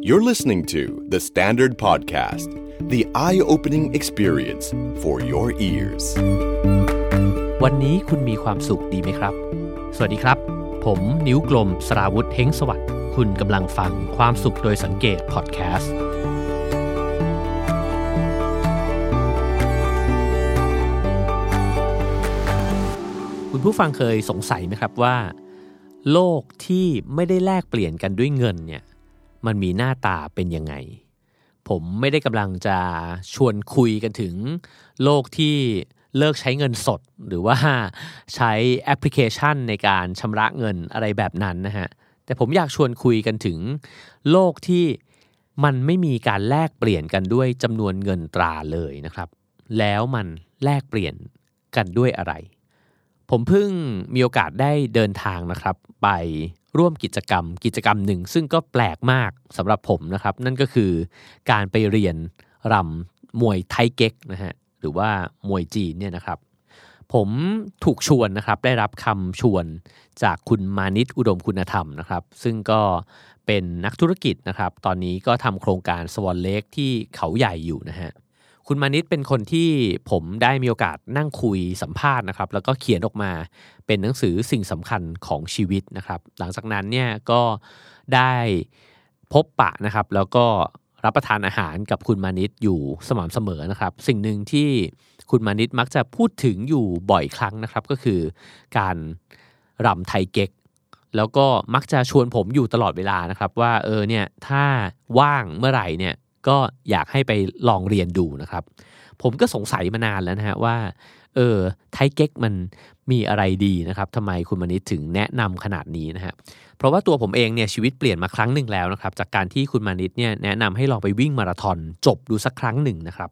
You're listening to The Standard Podcast, the eye-opening experience for your ears. วันนี้คุณมีความสุขดีไหมครับสวัสดีครับผมนิ้วกลมสราวุธเฮงสวัสดิ์คุณกำลังฟังความสุขโดยสังเกตพอดแคสต์คุณผู้ฟังเคยสงสัยไหมครับว่าโลกที่ไม่ได้แลกเปลี่ยนกันด้วยเงินเนี่ยมันมีหน้าตาเป็นยังไงผมไม่ได้กำลังจะชวนคุยกันถึงโลกที่เลิกใช้เงินสดหรือว่าใช้แอปพลิเคชันในการชำระเงินอะไรแบบนั้นนะฮะแต่ผมอยากชวนคุยกันถึงโลกที่มันไม่มีการแลกเปลี่ยนกันด้วยจำนวนเงินตราเลยนะครับแล้วมันแลกเปลี่ยนกันด้วยอะไรผมเพิ่งมีโอกาสได้เดินทางนะครับไปร่วมกิจกรรมหนึ่งซึ่งก็แปลกมากสำหรับผมนะครับนั่นก็คือการไปเรียนรำมวยไทเก๊กนะฮะหรือว่ามวยจีนเนี่ยนะครับผมถูกชวนนะครับได้รับคำชวนจากคุณมานิตอุดมคุณธรรมนะครับซึ่งก็เป็นนักธุรกิจนะครับตอนนี้ก็ทำโครงการ Swan Lake ที่เขาใหญ่อยู่นะฮะคุณมานิตเป็นคนที่ผมได้มีโอกาสนั่งคุยสัมภาษณ์นะครับแล้วก็เขียนออกมาเป็นหนังสือสิ่งสำคัญของชีวิตนะครับหลังจากนั้นเนี่ยก็ได้พบปะนะครับแล้วก็รับประทานอาหารกับคุณมานิตอยู่สม่ำเสมอนะครับสิ่งหนึ่งที่คุณมานิตมักจะพูดถึงอยู่บ่อยครั้งนะครับก็คือการรำไทเก๊กแล้วก็มักจะชวนผมอยู่ตลอดเวลานะครับว่าเนี่ยถ้าว่างเมื่อไหร่เนี่ยก็อยากให้ไปลองเรียนดูนะครับผมก็สงสัยมานานแล้วนะฮะว่าไทเก๊กมันมีอะไรดีนะครับทำไมคุณมานิตถึงแนะนำขนาดนี้นะฮะเพราะว่าตัวผมเองเนี่ยชีวิตเปลี่ยนมาครั้งหนึ่งแล้วนะครับจากการที่คุณมานิตเนี่ยแนะนำให้ลองไปวิ่งมาราธอนจบดูสักครั้งหนึ่งนะครับ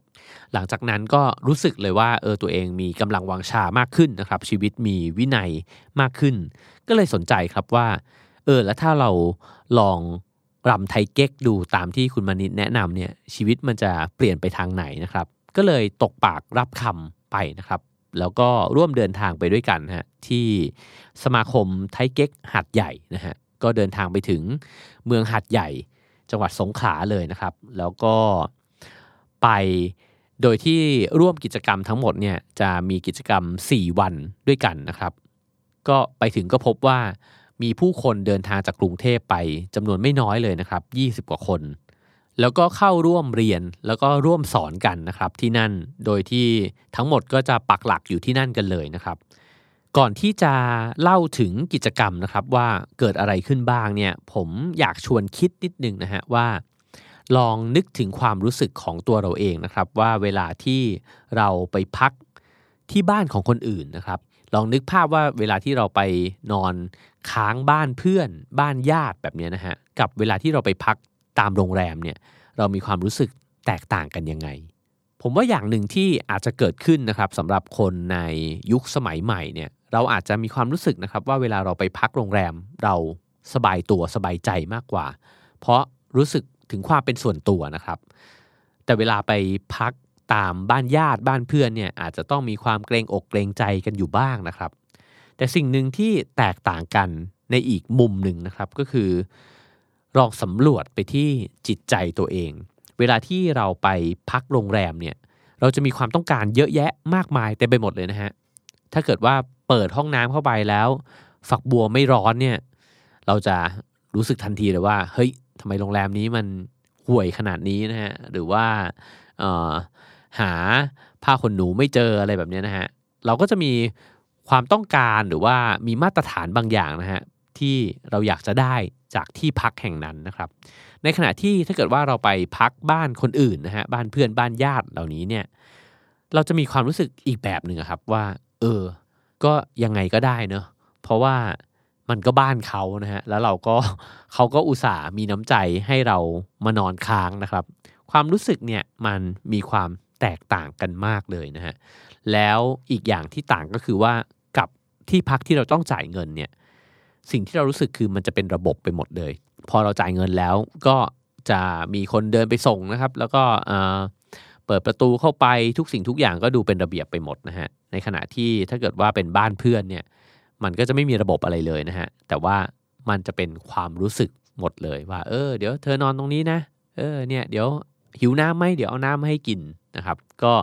หลังจากนั้นก็รู้สึกเลยว่าตัวเองมีกำลังวังชามากขึ้นนะครับชีวิตมีวินัยมากขึ้นก็เลยสนใจครับว่าแล้วถ้าเราลองรำไทเก๊กดูตามที่คุณมานิตแนะนำเนี่ยชีวิตมันจะเปลี่ยนไปทางไหนนะครับก็เลยตกปากรับคำไปนะครับแล้วก็ร่วมเดินทางไปด้วยกันฮะที่สมาคมไทเก๊กหาดใหญ่นะฮะก็เดินทางไปถึงเมืองหาดใหญ่จังหวัดสงขลาเลยนะครับแล้วก็ไปโดยที่ร่วมกิจกรรมทั้งหมดเนี่ยจะมีกิจกรรม4วันด้วยกันนะครับก็ไปถึงก็พบว่ามีผู้คนเดินทางจากกรุงเทพไปจำนวนไม่น้อยเลยนะครับ20กว่าคนแล้วก็เข้าร่วมเรียนแล้วก็ร่วมสอนกันนะครับที่นั่นโดยที่ทั้งหมดก็จะปักหลักอยู่ที่นั่นกันเลยนะครับก่อนที่จะเล่าถึงกิจกรรมนะครับว่าเกิดอะไรขึ้นบ้างเนี่ยผมอยากชวนคิดนิดนึงนะฮะว่าลองนึกถึงความรู้สึกของตัวเราเองนะครับว่าเวลาที่เราไปพักที่บ้านของคนอื่นนะครับลองนึกภาพว่าเวลาที่เราไปนอนค้างบ้านเพื่อนบ้านญาติแบบนี้นะฮะกับเวลาที่เราไปพักตามโรงแรมเนี่ยเรามีความรู้สึกแตกต่างกันยังไงผมว่าอย่างหนึ่งที่อาจจะเกิดขึ้นนะครับสำหรับคนในยุคสมัยใหม่เนี่ยเราอาจจะมีความรู้สึกนะครับว่าเวลาเราไปพักโรงแรมเราสบายตัวสบายใจมากกว่าเพราะรู้สึกถึงความเป็นส่วนตัวนะครับแต่เวลาไปพักตามบ้านญาติบ้านเพื่อนเนี่ยอาจจะต้องมีความเกรงอกเกรงใจกันอยู่บ้างนะครับแต่สิ่งหนึ่งที่แตกต่างกันในอีกมุมหนึ่งนะครับก็คือลองสำรวจไปที่จิตใจตัวเองเวลาที่เราไปพักโรงแรมเนี่ยเราจะมีความต้องการเยอะแยะมากมายเต็มไปหมดเลยนะฮะถ้าเกิดว่าเปิดห้องน้ำเข้าไปแล้วฝักบัวไม่ร้อนเนี่ยเราจะรู้สึกทันทีเลยว่าเฮ้ยทำไมโรงแรมนี้มันห่วยขนาดนี้นะฮะหรือว่าหาผ้าขนหนูไม่เจออะไรแบบนี้นะฮะเราก็จะมีความต้องการหรือว่ามีมาตรฐานบางอย่างนะฮะที่เราอยากจะได้จากที่พักแห่งนั้นนะครับในขณะที่ถ้าเกิดว่าเราไปพักบ้านคนอื่นนะฮะบ้านเพื่อนบ้านญาติเหล่านี้เนี่ยเราจะมีความรู้สึกอีกแบบหนึ่งครับว่าก็ยังไงก็ได้เนอะเพราะว่ามันก็บ้านเขานะฮะแล้วเขาก็อุตส่าห์มีน้ำใจให้เรามานอนค้างนะครับความรู้สึกเนี่ยมันมีความแตกต่างกันมากเลยนะฮะแล้วอีกอย่างที่ต่างก็คือว่ากับที่พักที่เราต้องจ่ายเงินเนี่ยสิ่งที่เรารู้สึกคือมันจะเป็นระบบไปหมดเลยพอเราจ่ายเงินแล้วก็จะมีคนเดินไปส่งนะครับแล้วก็เปิดประตูเข้าไปทุกสิ่งทุกอย่างก็ดูเป็นระเบียบไปหมดนะฮะในขณะที่ถ้าเกิดว่าเป็นบ้านเพื่อนเนี่ยมันก็จะไม่มีระบบอะไรเลยนะฮะแต่ว่ามันจะเป็นความรู้สึก หมดเลยว่าเดี๋ยวเธอนอนตรงนี้นะเนี่ยเดี๋ยวหิวน้ำไหมเดี๋ยวเอาน้ำมาให้กินนะครับก็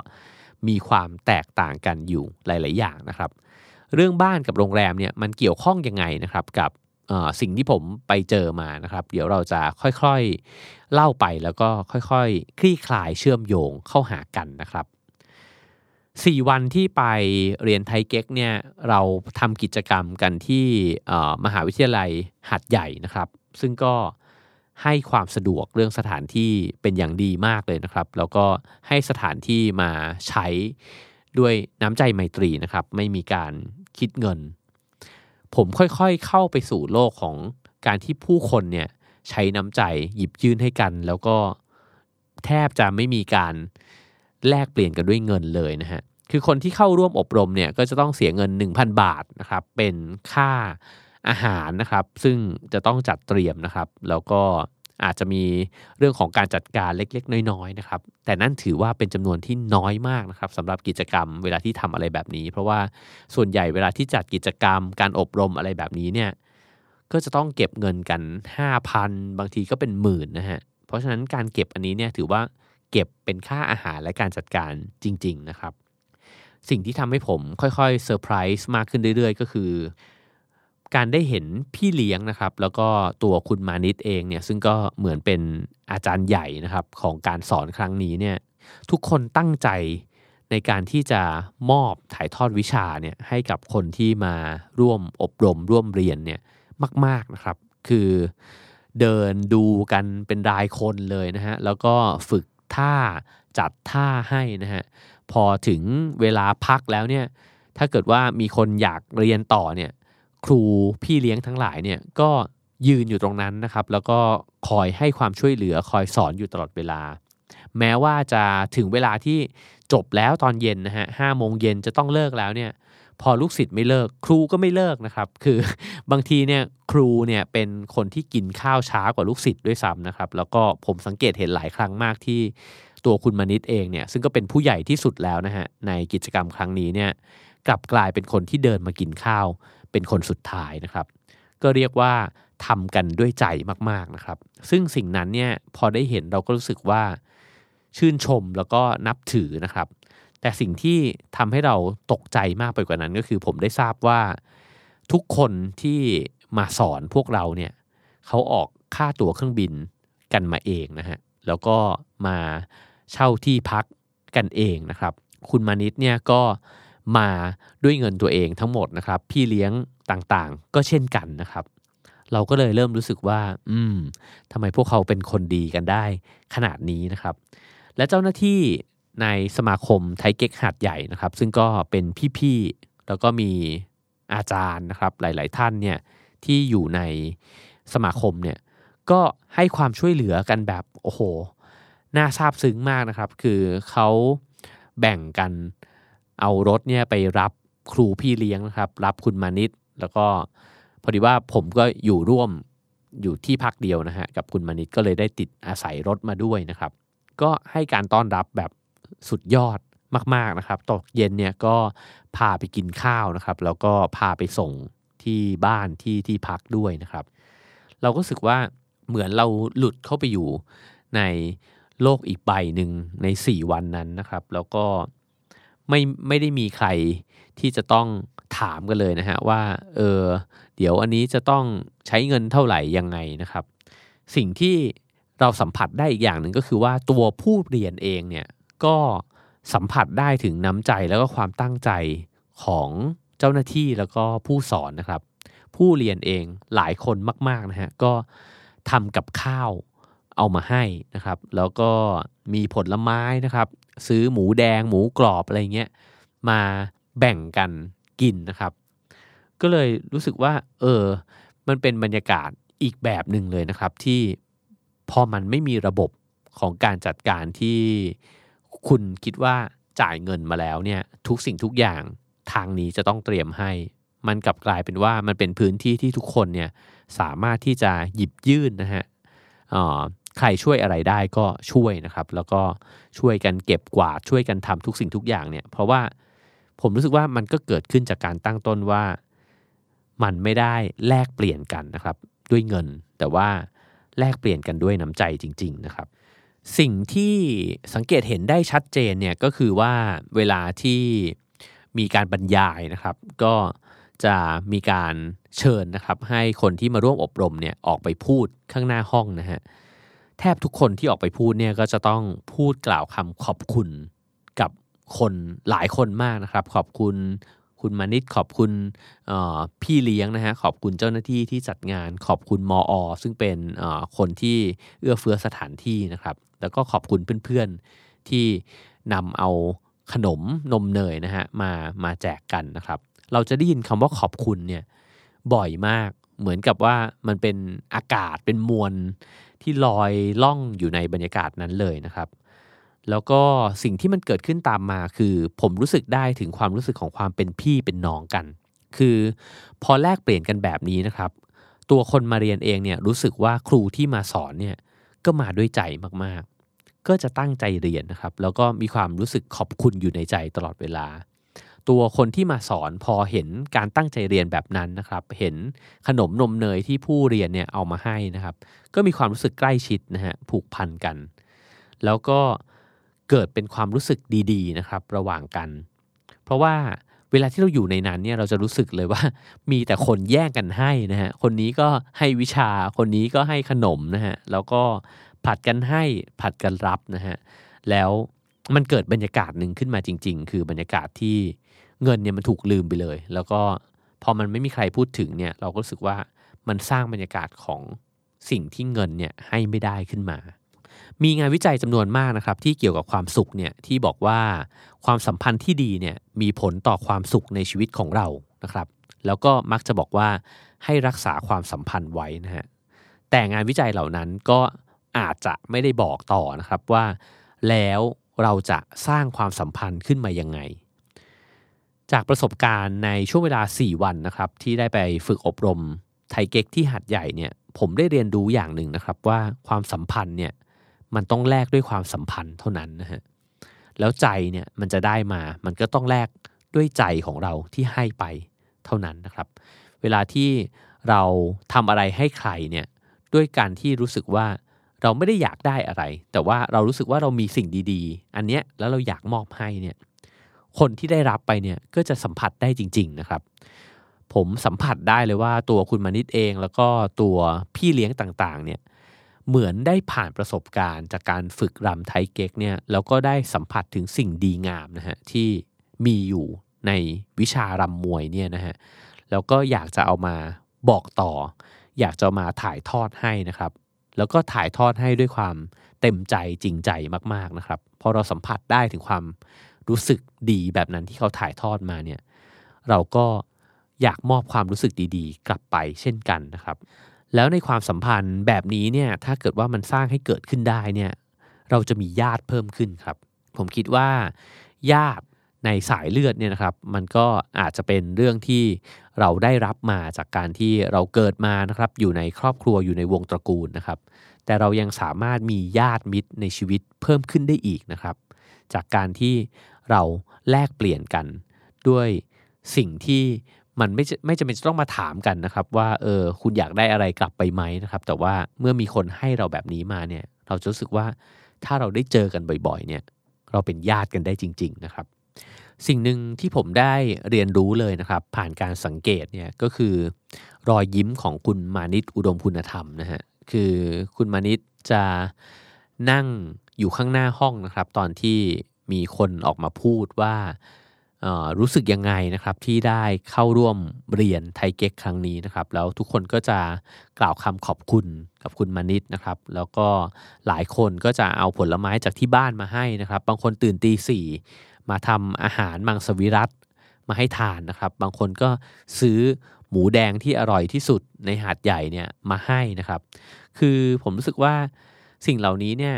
มีความแตกต่างกันอยู่หลายๆอย่างนะครับเรื่องบ้านกับโรงแรมเนี่ยมันเกี่ยวข้องยังไงนะครับกับสิ่งที่ผมไปเจอมานะครับเดี๋ยวเราจะค่อยๆเล่าไปแล้วก็ค่อยๆคลี่คลายเชื่อมโยงเข้าหากันนะครับ4วันที่ไปเรียนไทเก๊กเนี่ยเราทำกิจกรรมกันที่มหาวิทยาลัยหาดใหญ่นะครับซึ่งก็ให้ความสะดวกเรื่องสถานที่เป็นอย่างดีมากเลยนะครับแล้วก็ให้สถานที่มาใช้ด้วยน้ำใจไมตรีนะครับไม่มีการคิดเงินผมค่อยๆเข้าไปสู่โลกของการที่ผู้คนเนี่ยใช้น้ำใจหยิบยื่นให้กันแล้วก็แทบจะไม่มีการแลกเปลี่ยนกันด้วยเงินเลยนะฮะคือคนที่เข้าร่วมอบรมเนี่ยก็จะต้องเสียเงิน 1,000 บาทนะครับเป็นค่าอาหารนะครับซึ่งจะต้องจัดเตรียมนะครับแล้วก็อาจจะมีเรื่องของการจัดการเล็กๆน้อยๆนะครับแต่นั่นถือว่าเป็นจำนวนที่น้อยมากนะครับสำหรับกิจกรรมเวลาที่ทำอะไรแบบนี้เพราะว่าส่วนใหญ่เวลาที่จัดกิจกรรมการอบรมอะไรแบบนี้เนี่ยก็จะต้องเก็บเงินกัน 5,000 บางทีก็เป็นหมื่นนะฮะเพราะฉะนั้นการเก็บอันนี้เนี่ยถือว่าเก็บเป็นค่าอาหารและการจัดการจริงๆนะครับสิ่งที่ทำให้ผมค่อยๆเซอร์ไพรส์มากขึ้นเรื่อยๆก็คือการได้เห็นพี่เลี้ยงนะครับแล้วก็ตัวคุณมานิตเองเนี่ยซึ่งก็เหมือนเป็นอาจารย์ใหญ่นะครับของการสอนครั้งนี้เนี่ยทุกคนตั้งใจในการที่จะมอบถ่ายทอดวิชาเนี่ยให้กับคนที่มาร่วมอบรมร่วมเรียนเนี่ยมากๆนะครับคือเดินดูกันเป็นรายคนเลยนะฮะแล้วก็ฝึกท่าจัดท่าให้นะฮะพอถึงเวลาพักแล้วเนี่ยถ้าเกิดว่ามีคนอยากเรียนต่อเนี่ยครูพี่เลี้ยงทั้งหลายเนี่ยก็ยืนอยู่ตรงนั้นนะครับแล้วก็คอยให้ความช่วยเหลือคอยสอนอยู่ตลอดเวลาแม้ว่าจะถึงเวลาที่จบแล้วตอนเย็นนะฮะ 5:00 น.จะต้องเลิกแล้วเนี่ยพอลูกศิษย์ไม่เลิกครูก็ไม่เลิกนะครับคือบางทีเนี่ยครูเนี่ยเป็นคนที่กินข้าวช้ากว่าลูกศิษย์ด้วยซ้ำนะครับแล้วก็ผมสังเกตเห็นหลายครั้งมากที่ตัวคุณมณิตเองเนี่ยซึ่งก็เป็นผู้ใหญ่ที่สุดแล้วนะฮะในกิจกรรมครั้งนี้เนี่ยกลับกลายเป็นคนที่เดินมากินข้าวเป็นคนสุดท้ายนะครับก็เรียกว่าทำกันด้วยใจมากๆนะครับซึ่งสิ่งนั้นเนี่ยพอได้เห็นเราก็รู้สึกว่าชื่นชมแล้วก็นับถือนะครับแต่สิ่งที่ทำให้เราตกใจมากไปกว่านั้นก็คือผมได้ทราบว่าทุกคนที่มาสอนพวกเราเนี่ยเขาออกค่าตั๋วเครื่องบินกันมาเองนะฮะแล้วก็มาเช่าที่พักกันเองนะครับคุณมานิตเนี่ยก็มาด้วยเงินตัวเองทั้งหมดนะครับพี่เลี้ยงต่างๆก็เช่นกันนะครับเราก็เลยเริ่มรู้สึกว่าทำไมพวกเขาเป็นคนดีกันได้ขนาดนี้นะครับและเจ้าหน้าที่ในสมาคมไทเก๊กหาดใหญ่นะครับซึ่งก็เป็นพี่ๆแล้วก็มีอาจารย์นะครับหลายๆท่านเนี่ยที่อยู่ในสมาคมเนี่ยก็ให้ความช่วยเหลือกันแบบโอ้โหน่าซาบซึ้งมากนะครับคือเขาแบ่งกันเอารถเนี่ยไปรับครูพี่เลี้ยงนะครับรับคุณมานิตแล้วก็พอดีว่าผมก็อยู่ร่วมอยู่ที่พักเดียวนะฮะกับคุณมานิตก็เลยได้ติดอาศัยรถมาด้วยนะครับก็ให้การต้อนรับแบบสุดยอดมากๆนะครับตกเย็นเนี่ยก็พาไปกินข้าวนะครับแล้วก็พาไปส่งที่บ้านที่พักด้วยนะครับเราก็รู้สึกว่าเหมือนเราหลุดเข้าไปอยู่ในโลกอีกใบหนึ่งใน4วันนั้นนะครับแล้วก็ไม่ได้มีใครที่จะต้องถามกันเลยนะฮะว่าเดี๋ยวอันนี้จะต้องใช้เงินเท่าไหร่ยังไงนะครับสิ่งที่เราสัมผัสได้อีกอย่างหนึ่งก็คือว่าตัวผู้เรียนเองเนี่ยก็สัมผัสได้ถึงน้ำใจแล้วก็ความตั้งใจของเจ้าหน้าที่แล้วก็ผู้สอนนะครับผู้เรียนเองหลายคนมากๆนะฮะก็ทำกับข้าวเอามาให้นะครับแล้วก็มีผลไม้นะครับซื้อหมูแดงหมูกรอบอะไรเงี้ยมาแบ่งกันกินนะครับก็เลยรู้สึกว่ามันเป็นบรรยากาศอีกแบบหนึ่งเลยนะครับที่พอมันไม่มีระบบของการจัดการที่คุณคิดว่าจ่ายเงินมาแล้วเนี่ยทุกสิ่งทุกอย่างทางนี้จะต้องเตรียมให้มันกลับกลายเป็นว่ามันเป็นพื้นที่ที่ทุกคนเนี่ยสามารถที่จะหยิบยื่นนะฮะใครช่วยอะไรได้ก็ช่วยนะครับแล้วก็ช่วยกันเก็บกวาดช่วยกันทำทุกสิ่งทุกอย่างเนี่ยเพราะว่าผมรู้สึกว่ามันก็เกิดขึ้นจากการตั้งต้นว่ามันไม่ได้แลกเปลี่ยนกันนะครับด้วยเงินแต่ว่า แลกเปลี่ยนกันด้วยน้ำใจจริงๆนะครับสิ่งที่สังเกตเห็นได้ชัดเจนเนี่ยก็คือว่าเวลาที่มีการบรรยายนะครับก็จะมีการเชิญนะครับให้คนที่มาร่วมอบรมเนี่ยออกไปพูดข้างหน้าห้องนะฮะแทบทุกคนที่ออกไปพูดเนี่ยก็จะต้องพูดกล่าวคำขอบคุณกับคนหลายคนมากนะครับขอบคุณคุณมานิดขอบคุณพี่เลี้ยงนะฮะขอบคุณเจ้าหน้าที่ที่จัดงานขอบคุณมอ.ซึ่งเป็นคนที่เอื้อเฟื้อสถานที่นะครับแล้วก็ขอบคุณเพื่อนๆที่นำเอาขนมนมเนยนะฮะมาแจกกันนะครับเราจะได้ยินคำว่าขอบคุณเนี่ยบ่อยมากเหมือนกับว่ามันเป็นอากาศเป็นมวลที่ลอยล่องอยู่ในบรรยากาศนั้นเลยนะครับแล้วก็สิ่งที่มันเกิดขึ้นตามมาคือผมรู้สึกได้ถึงความรู้สึกของความเป็นพี่เป็นน้องกันคือพอแลกเปลี่ยนกันแบบนี้นะครับตัวคนมาเรียนเองเนี่ยรู้สึกว่าครูที่มาสอนเนี่ยก็มาด้วยใจมากๆก็จะตั้งใจเรียนนะครับแล้วก็มีความรู้สึกขอบคุณอยู่ในใจตลอดเวลาตัวคนที่มาสอนพอเห็นการตั้งใจเรียนแบบนั้นนะครับเห็นขนมนมเนยที่ผู้เรียนเนี่ยเอามาให้นะครับก็มีความรู้สึกใกล้ชิดนะฮะผูกพันกันแล้วก็เกิดเป็นความรู้สึกดีๆนะครับระหว่างกันเพราะว่าเวลาที่เราอยู่ในนั้นเนี่ยเราจะรู้สึกเลยว่ามีแต่คนแย่งกันให้นะฮะคนนี้ก็ให้วิชาคนนี้ก็ให้ขนมนะฮะแล้วก็ผลัดกันให้ผลัดกันรับนะฮะแล้วมันเกิดบรรยากาศนึงขึ้นมาจริงๆคือบรรยากาศที่เงินเนี่ยมันถูกลืมไปเลยแล้วก็พอมันไม่มีใครพูดถึงเนี่ยเราก็รู้สึกว่ามันสร้างบรรยากาศของสิ่งที่เงินเนี่ยให้ไม่ได้ขึ้นมามีงานวิจัยจำนวนมากนะครับที่เกี่ยวกับความสุขเนี่ยที่บอกว่าความสัมพันธ์ที่ดีเนี่ยมีผลต่อความสุขในชีวิตของเรานะครับแล้วก็มักจะบอกว่าให้รักษาความสัมพันธ์ไว้นะฮะแต่งานวิจัยเหล่านั้นก็อาจจะไม่ได้บอกต่อนะครับว่าแล้วเราจะสร้างความสัมพันธ์ขึ้นมายังไงจากประสบการณ์ในช่วงเวลา4วันนะครับที่ได้ไปฝึกอบรมไทเก๊กที่หาดใหญ่เนี่ยผมได้เรียนรู้อย่างหนึ่งนะครับว่าความสัมพันธ์เนี่ยมันต้องแลกด้วยความสัมพันธ์เท่านั้นนะฮะแล้วใจเนี่ยมันจะได้มามันก็ต้องแลกด้วยใจของเราที่ให้ไปเท่านั้นนะครับเวลาที่เราทำอะไรให้ใครเนี่ยด้วยการที่รู้สึกว่าเราไม่ได้อยากได้อะไรแต่ว่าเรารู้สึกว่าเรามีสิ่งดีๆอันเนี้ยแล้วเราอยากมอบให้เนี่ยคนที่ได้รับไปเนี่ยก็จะสัมผัสได้จริงๆนะครับผมสัมผัสได้เลยว่าตัวคุณมณิษฐ์เองแล้วก็ตัวพี่เลี้ยงต่างๆเนี่ยเหมือนได้ผ่านประสบการณ์จากการฝึกรำไทเก๊กเนี่ยแล้วก็ได้สัมผัสถึงสิ่งดีงามนะฮะที่มีอยู่ในวิชารำมวยเนี่ยนะฮะแล้วก็อยากจะเอามาบอกต่ออยากจะมาถ่ายทอดให้นะครับแล้วก็ถ่ายทอดให้ด้วยความเต็มใจจริงใจมากๆนะครับพอเราสัมผัสได้ถึงความรู้สึกดีแบบนั้นที่เขาถ่ายทอดมาเนี่ยเราก็อยากมอบความรู้สึกดีๆกลับไปเช่นกันนะครับแล้วในความสัมพันธ์แบบนี้เนี่ยถ้าเกิดว่ามันสร้างให้เกิดขึ้นได้เนี่ยเราจะมีญาติเพิ่มขึ้นครับผมคิดว่าญาติในสายเลือดเนี่ยนะครับมันก็อาจจะเป็นเรื่องที่เราได้รับมาจากการที่เราเกิดมานะครับอยู่ในครอบครัวอยู่ในวงตระกูลนะครับแต่เรายังสามารถมีญาติมิตรในชีวิตเพิ่มขึ้นได้อีกนะครับจากการที่เราแลกเปลี่ยนกันด้วยสิ่งที่มันไม่จำเป็นจะต้องมาถามกันนะครับว่าคุณอยากได้อะไรกลับไปไหมนะครับแต่ว่าเมื่อมีคนให้เราแบบนี้มาเนี่ยเราจะรู้สึกว่าถ้าเราได้เจอกันบ่อยๆเนี่ยเราเป็นญาติกันได้จริงๆนะครับสิ่งหนึ่งที่ผมได้เรียนรู้เลยนะครับผ่านการสังเกตเนี่ยก็คือรอยยิ้มของคุณมานิตอุดมคุณธรรมนะฮะคือคุณมานิตจะนั่งอยู่ข้างหน้าห้องนะครับตอนที่มีคนออกมาพูดว่ารู้สึกยังไงนะครับที่ได้เข้าร่วมเรียนไทเก๊กครั้งนี้นะครับแล้วทุกคนก็จะกล่าวคำขอบคุณกับคุณมานิตนะครับแล้วก็หลายคนก็จะเอาผลไม้จากที่บ้านมาให้นะครับบางคนตื่นตีสี่มาทำอาหารมังสวิรัติมาให้ทานนะครับบางคนก็ซื้อหมูแดงที่อร่อยที่สุดในหาดใหญ่เนี่ยมาให้นะครับคือผมรู้สึกว่าสิ่งเหล่านี้เนี่ย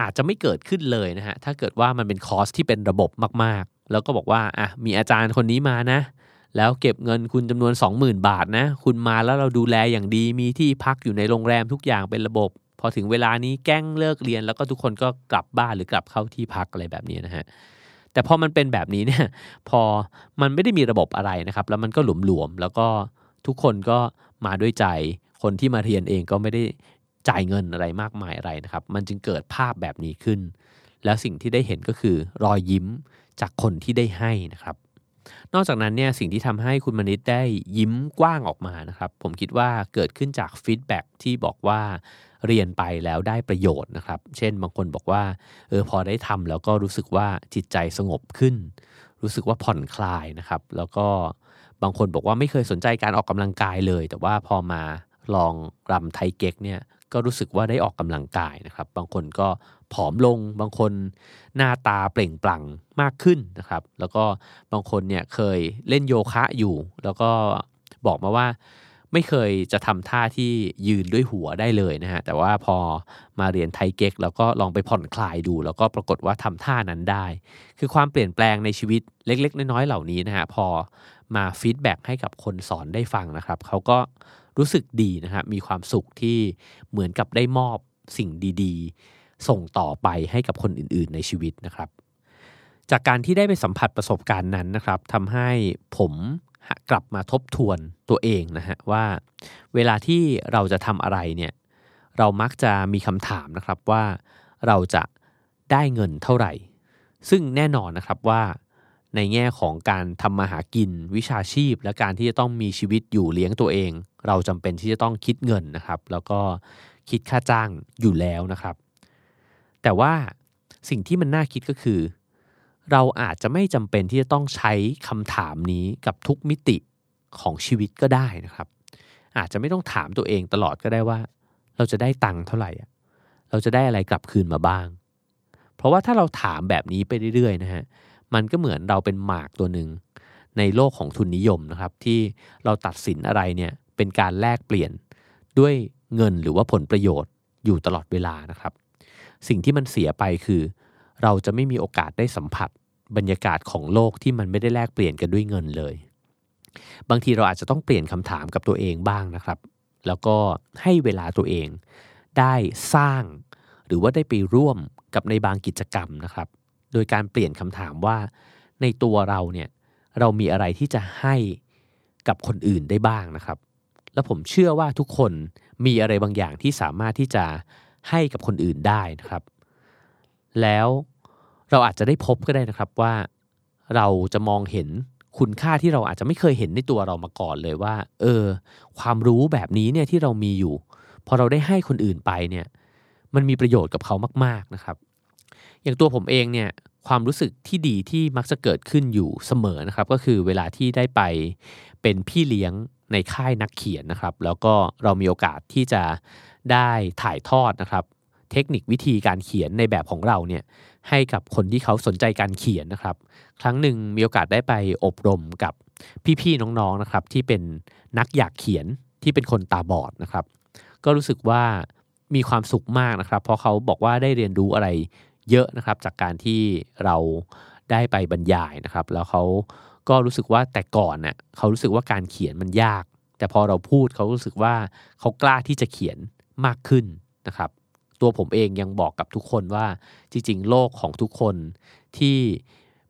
อาจจะไม่เกิดขึ้นเลยนะฮะถ้าเกิดว่ามันเป็นคอร์สที่เป็นระบบมากๆแล้วก็บอกว่าอ่ะมีอาจารย์คนนี้มานะแล้วเก็บเงินคุณจำนวน 20,000 บาทนะคุณมาแล้วเราดูแลอย่างดีมีที่พักอยู่ในโรงแรมทุกอย่างเป็นระบบพอถึงเวลานี้แก๊งเลิกเรียนแล้วก็ทุกคนก็กลับบ้านหรือกลับเข้าที่พักอะไรแบบนี้นะฮะแต่พอมันเป็นแบบนี้เนี่ยพอมันไม่ได้มีระบบอะไรนะครับแล้วมันก็หลวมๆแล้วก็ทุกคนก็มาด้วยใจคนที่มาเรียนเองก็ไม่ได้ จ่ายเงินอะไรมากมายอะไรนะครับมันจึงเกิดภาพแบบนี้ขึ้นแล้วสิ่งที่ได้เห็นก็คือรอยยิ้มจากคนที่ได้ให้นะครับนอกจากนั้นเนี่ยสิ่งที่ทำให้คุณมณิษฐ์ได้ยิ้มกว้างออกมานะครับผมคิดว่าเกิดขึ้นจากฟีดแบ็กที่บอกว่าเรียนไปแล้วได้ประโยชน์นะครับเช่นบางคนบอกว่าพอได้ทำแล้วก็รู้สึกว่าจิตใจสงบขึ้นรู้สึกว่าผ่อนคลายนะครับแล้วก็บางคนบอกว่าไม่เคยสนใจการออกกำลังกายเลยแต่ว่าพอมาลองรำไทเก๊กเนี่ยก็รู้สึกว่าได้ออกกำลังกายนะครับบางคนก็ผอมลงบางคนหน้าตาเปล่งปลั่งมากขึ้นนะครับแล้วก็บางคนเนี่ยเคยเล่นโยคะอยู่แล้วก็บอกมาว่าไม่เคยจะทำท่าที่ยืนด้วยหัวได้เลยนะฮะแต่ว่าพอมาเรียนไทเก๊กแล้วก็ลองไปผ่อนคลายดูแล้วก็ปรากฏว่าทำท่านั้นได้คือความเปลี่ยนแปลงในชีวิตเล็กๆน้อยๆเหล่านี้นะฮะพอมาฟีดแบ็กให้กับคนสอนได้ฟังนะครับเขาก็รู้สึกดีนะครับมีความสุขที่เหมือนกับได้มอบสิ่งดีๆส่งต่อไปให้กับคนอื่นๆในชีวิตนะครับจากการที่ได้ไปสัมผัสประสบการณ์นั้นนะครับทำให้ผมกลับมาทบทวนตัวเองนะฮะว่าเวลาที่เราจะทำอะไรเนี่ยเรามักจะมีคำถามนะครับว่าเราจะได้เงินเท่าไหร่ซึ่งแน่นอนนะครับว่าในแง่ของการทำมาหากินวิชาชีพและการที่จะต้องมีชีวิตอยู่เลี้ยงตัวเองเราจำเป็นที่จะต้องคิดเงินนะครับแล้วก็คิดค่าจ้างอยู่แล้วนะครับแต่ว่าสิ่งที่มันน่าคิดก็คือเราอาจจะไม่จำเป็นที่จะต้องใช้คำถามนี้กับทุกมิติของชีวิตก็ได้นะครับอาจจะไม่ต้องถามตัวเองตลอดก็ได้ว่าเราจะได้ตังค์เท่าไหร่เราจะได้อะไรกลับคืนมาบ้างเพราะว่าถ้าเราถามแบบนี้ไปเรื่อยๆนะฮะมันก็เหมือนเราเป็นหมากตัวหนึ่งในโลกของทุนนิยมนะครับที่เราตัดสินอะไรเนี่ยเป็นการแลกเปลี่ยนด้วยเงินหรือว่าผลประโยชน์อยู่ตลอดเวลานะครับสิ่งที่มันเสียไปคือเราจะไม่มีโอกาสได้สัมผัสบรรยากาศของโลกที่มันไม่ได้แลกเปลี่ยนกันด้วยเงินเลยบางทีเราอาจจะต้องเปลี่ยนคำถามกับตัวเองบ้างนะครับแล้วก็ให้เวลาตัวเองได้สร้างหรือว่าได้ไปร่วมกับในบางกิจกรรมนะครับโดยการเปลี่ยนคำถามว่าในตัวเราเนี่ยเรามีอะไรที่จะให้กับคนอื่นได้บ้างนะครับและผมเชื่อว่าทุกคนมีอะไรบางอย่างที่สามารถที่จะให้กับคนอื่นได้นะครับแล้วเราอาจจะได้พบก็ได้นะครับว่าเราจะมองเห็นคุณค่าที่เราอาจจะไม่เคยเห็นในตัวเรามาก่อนเลยว่าความรู้แบบนี้เนี่ยที่เรามีอยู่พอเราได้ให้คนอื่นไปเนี่ยมันมีประโยชน์กับเขามากๆนะครับอย่างตัวผมเองเนี่ยความรู้สึกที่ดีที่มักจะเกิดขึ้นอยู่เสมอนะครับก็คือเวลาที่ได้ไปเป็นพี่เลี้ยงในค่ายนักเขียนนะครับแล้วก็เรามีโอกาสที่จะได้ถ่ายทอดนะครับเทคนิควิธีการเขียนในแบบของเราเนี่ยให้กับคนที่เขาสนใจการเขียนนะครับครั้งหนึ่งมีโอกาสได้ไปอบรมกับพี่ๆน้องๆนะครับที่เป็นนักอยากเขียนที่เป็นคนตาบอดนะครับก็รู้สึกว่ามีความสุขมากนะครับเพราะเขาบอกว่าได้เรียนรู้อะไรเยอะนะครับจากการที่เราได้ไปบรรยายนะครับแล้วเขาก็รู้สึกว่าแต่ก่อนน่ะเขารู้สึกว่าการเขียนมันยากแต่พอเราพูดเขารู้สึกว่าเขากล้าที่จะเขียนมากขึ้นนะครับตัวผมเองยังบอกกับทุกคนว่าจริงๆโลกของทุกคนที่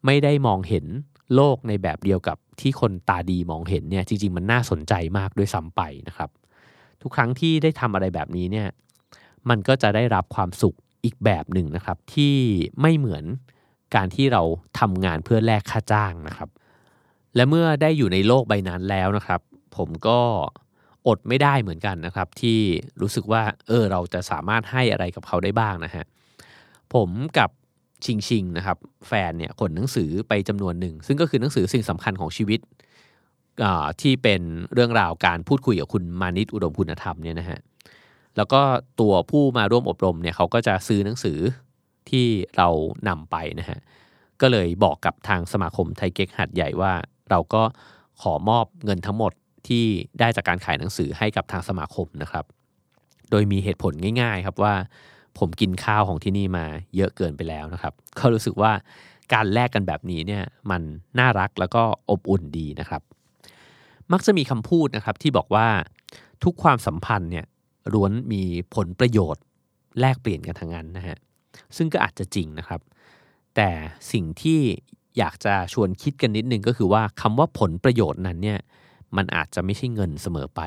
ไม่ได้มองเห็นโลกในแบบเดียวกับที่คนตาดีมองเห็นเนี่ยจริงๆมันน่าสนใจมากด้วยซ้ำไปนะครับทุกครั้งที่ได้ทำอะไรแบบนี้เนี่ยมันก็จะได้รับความสุขอีกแบบหนึ่งนะครับที่ไม่เหมือนการที่เราทำงานเพื่อแลกค่าจ้างนะครับและเมื่อได้อยู่ในโลกใบนั้นแล้วนะครับผมก็อดไม่ได้เหมือนกันนะครับที่รู้สึกว่าเราจะสามารถให้อะไรกับเขาได้บ้างนะฮะผมกับชิงนะครับแฟนเนี่ยขนหนังสือไปจำนวนหนึ่งซึ่งก็คือหนังสือสิ่งสำคัญของชีวิตที่เป็นเรื่องราวการพูดคุยกับคุณมานิตอุดมคุณธรรมเนี่ยนะฮะแล้วก็ตัวผู้มาร่วมอบรมเนี่ยเขาก็จะซื้อหนังสือที่เรานำไปนะฮะก็เลยบอกกับทางสมาคมไทเก๊กหาดใหญ่ว่าเราก็ขอมอบเงินทั้งหมดที่ได้จากการขายหนังสือให้กับทางสมาคมนะครับโดยมีเหตุผลง่ายๆครับว่าผมกินข้าวของที่นี่มาเยอะเกินไปแล้วนะครับก็รู้สึกว่าการแลกกันแบบนี้เนี่ยมันน่ารักแล้วก็อบอุ่นดีนะครับมักจะมีคำพูดนะครับที่บอกว่าทุกความสัมพันธ์เนี่ยล้วนมีผลประโยชน์แลกเปลี่ยนกันทั้งนั้นนะฮะซึ่งก็อาจจะจริงนะครับแต่สิ่งที่อยากจะชวนคิดกันนิดนึงก็คือว่าคำว่าผลประโยชน์นั้นเนี่ยมันอาจจะไม่ใช่เงินเสมอไป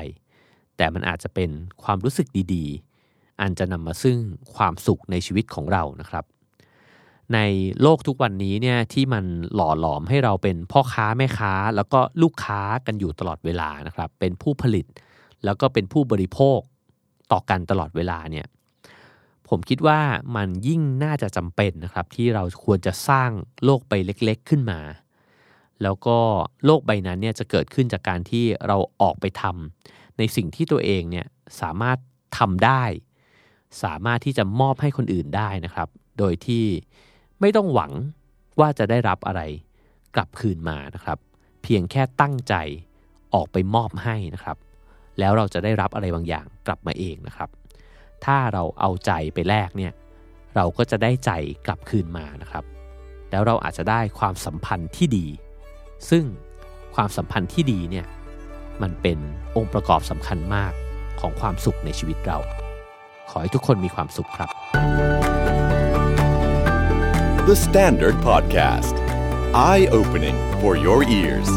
แต่มันอาจจะเป็นความรู้สึกดีๆ อันจะนำมาซึ่งความสุขในชีวิตของเรานะครับในโลกทุกวันนี้เนี่ยที่มันหล่อหลอมให้เราเป็นพ่อค้าแม่ค้าแล้วก็ลูกค้ากันอยู่ตลอดเวลานะครับเป็นผู้ผลิตแล้วก็เป็นผู้บริโภคต่อกันตลอดเวลาเนี่ยผมคิดว่ามันยิ่งน่าจะจำเป็นนะครับที่เราควรจะสร้างโลกใบเล็กๆขึ้นมาแล้วก็โลกใบนั้นเนี่ยจะเกิดขึ้นจากการที่เราออกไปทำในสิ่งที่ตัวเองเนี่ยสามารถทำได้สามารถที่จะมอบให้คนอื่นได้นะครับโดยที่ไม่ต้องหวังว่าจะได้รับอะไรกลับคืนมานะครับเพียงแค่ตั้งใจออกไปมอบให้นะครับแล้วเราจะได้รับอะไรบางอย่างกลับมาเองนะครับถ้าเราเอาใจไปแลกเนี่ยเราก็จะได้ใจกลับคืนมานะครับแล้วเราอาจจะได้ความสัมพันธ์ที่ดีซึ่งความสัมพันธ์ที่ดีเนี่ยมันเป็นองค์ประกอบสำคัญมากของความสุขในชีวิตเราขอให้ทุกคนมีความสุขครับ The Standard Podcast Eye Opening for Your Ears